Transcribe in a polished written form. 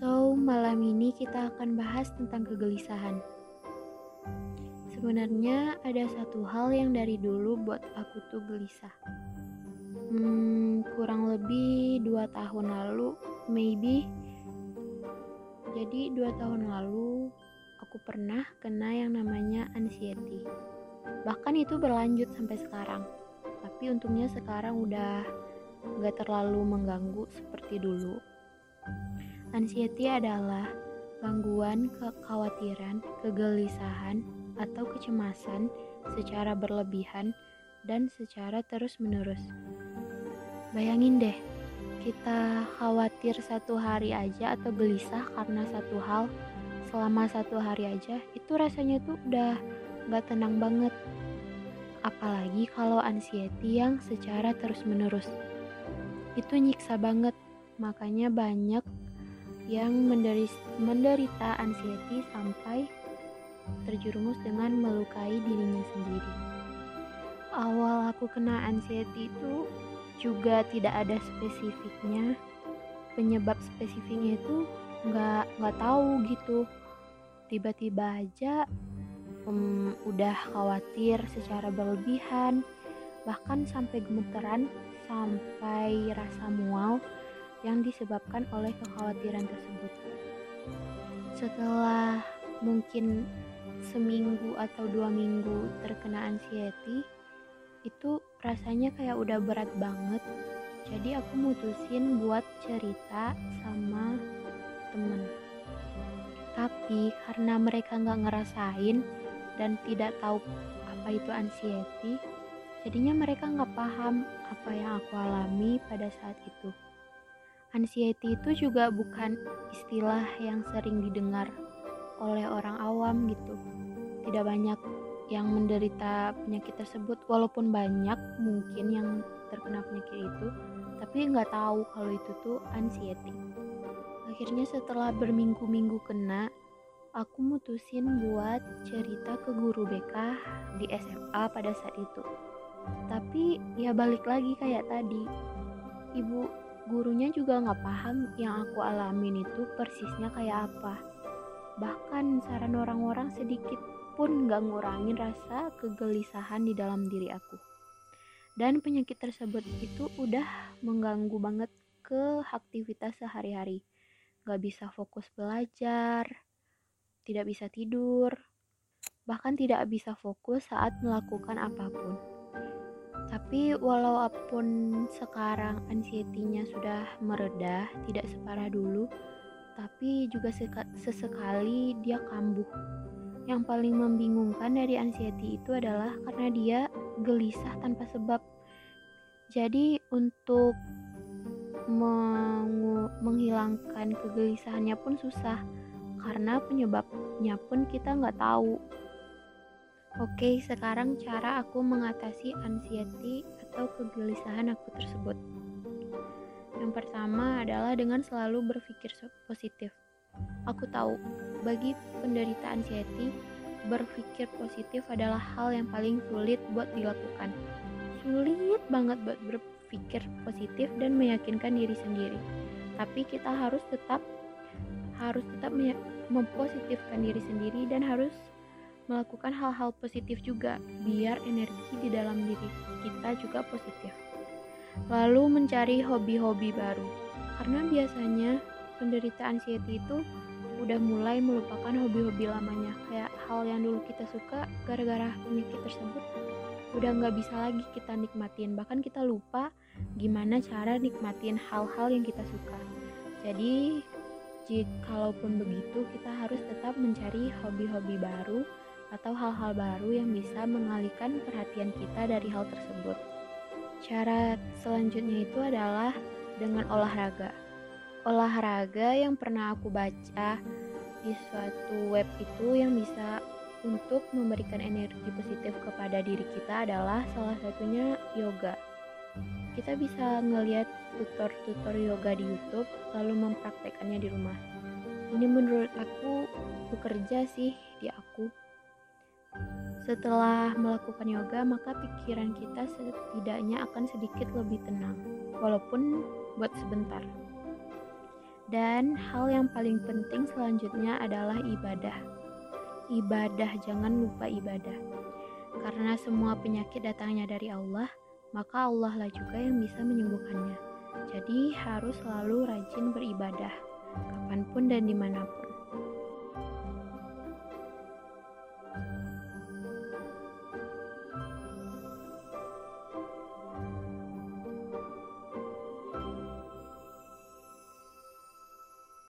So, malam ini kita akan bahas tentang kegelisahan. Sebenarnya ada satu hal yang dari dulu buat aku tuh gelisah. Kurang lebih 2 tahun lalu, maybe. Jadi 2 tahun lalu, aku pernah kena yang namanya anxiety. Bahkan itu berlanjut sampai sekarang. Tapi untungnya sekarang udah gak terlalu mengganggu seperti dulu. Anxiety adalah gangguan kekhawatiran, kegelisahan, atau kecemasan secara berlebihan dan secara terus-menerus. Bayangin deh, kita khawatir satu hari aja atau gelisah karena satu hal selama 1 hari aja, itu rasanya tuh udah gak tenang banget. Apalagi kalau anxiety yang secara terus-menerus. Itu nyiksa banget, makanya banyak yang menderita anxiety sampai terjerumus dengan melukai dirinya sendiri. Awal aku kena anxiety itu juga tidak ada spesifiknya, penyebab spesifiknya itu nggak tahu gitu. Tiba-tiba aja udah khawatir secara berlebihan, bahkan sampai gemeteran, sampai rasa mual yang disebabkan oleh kekhawatiran tersebut. Setelah mungkin seminggu atau 2 minggu terkena anxiety, itu rasanya kayak udah berat banget. Jadi aku mutusin buat cerita sama temen. Tapi karena mereka gak ngerasain dan tidak tahu apa itu anxiety, jadinya mereka gak paham apa yang aku alami pada saat itu. Anxiety itu juga bukan istilah yang sering didengar oleh orang awam gitu. Tidak banyak yang menderita penyakit tersebut, walaupun banyak mungkin yang terkena penyakit itu, tapi nggak tahu kalau itu tuh anxiety. Akhirnya setelah berminggu-minggu kena, aku mutusin buat cerita ke guru BK di SMA pada saat itu. Tapi ya balik lagi kayak tadi, ibu gurunya juga gak paham yang aku alamin itu persisnya kayak apa. Bahkan saran orang-orang sedikit pun gak ngurangin rasa kegelisahan di dalam diri aku. Dan penyakit tersebut itu udah mengganggu banget ke aktivitas sehari-hari. Gak bisa fokus belajar, tidak bisa tidur, bahkan tidak bisa fokus saat melakukan apapun. Tapi walaupun sekarang anxiety-nya sudah mereda, tidak separah dulu, tapi juga sesekali dia kambuh. Yang paling membingungkan dari anxiety itu adalah karena dia gelisah tanpa sebab. Jadi untuk menghilangkan kegelisahannya pun susah, karena penyebabnya pun kita nggak tahu. Oke, sekarang cara aku mengatasi anxiety atau kegelisahan aku tersebut. Yang pertama adalah dengan selalu berpikir positif. Aku tahu, bagi penderita anxiety, berpikir positif adalah hal yang paling sulit buat dilakukan. Sulit banget buat berpikir positif dan meyakinkan diri sendiri. Tapi kita harus tetap mempositifkan diri sendiri dan harus melakukan hal-hal positif juga, biar energi di dalam diri kita juga positif. Lalu mencari hobi-hobi baru, karena biasanya penderita anxiety itu udah mulai melupakan hobi-hobi lamanya. Kayak hal yang dulu kita suka, gara-gara penyakit tersebut udah gak bisa lagi kita nikmatin. Bahkan kita lupa gimana cara nikmatin hal-hal yang kita suka. Jadi kalaupun begitu, kita harus tetap mencari hobi-hobi baru atau hal-hal baru yang bisa mengalihkan perhatian kita dari hal tersebut. Cara selanjutnya itu adalah dengan olahraga. Olahraga yang pernah aku baca di suatu web itu yang bisa untuk memberikan energi positif kepada diri kita adalah salah satunya yoga. Kita bisa ngelihat tutor-tutor yoga di YouTube lalu mempraktekannya di rumah. Ini menurut aku bekerja sih di aku. Setelah melakukan yoga, maka pikiran kita setidaknya akan sedikit lebih tenang, walaupun buat sebentar. Dan hal yang paling penting selanjutnya adalah ibadah. Ibadah, jangan lupa ibadah. Karena semua penyakit datangnya dari Allah, maka Allah lah juga yang bisa menyembuhkannya. Jadi harus selalu rajin beribadah, kapanpun dan dimanapun.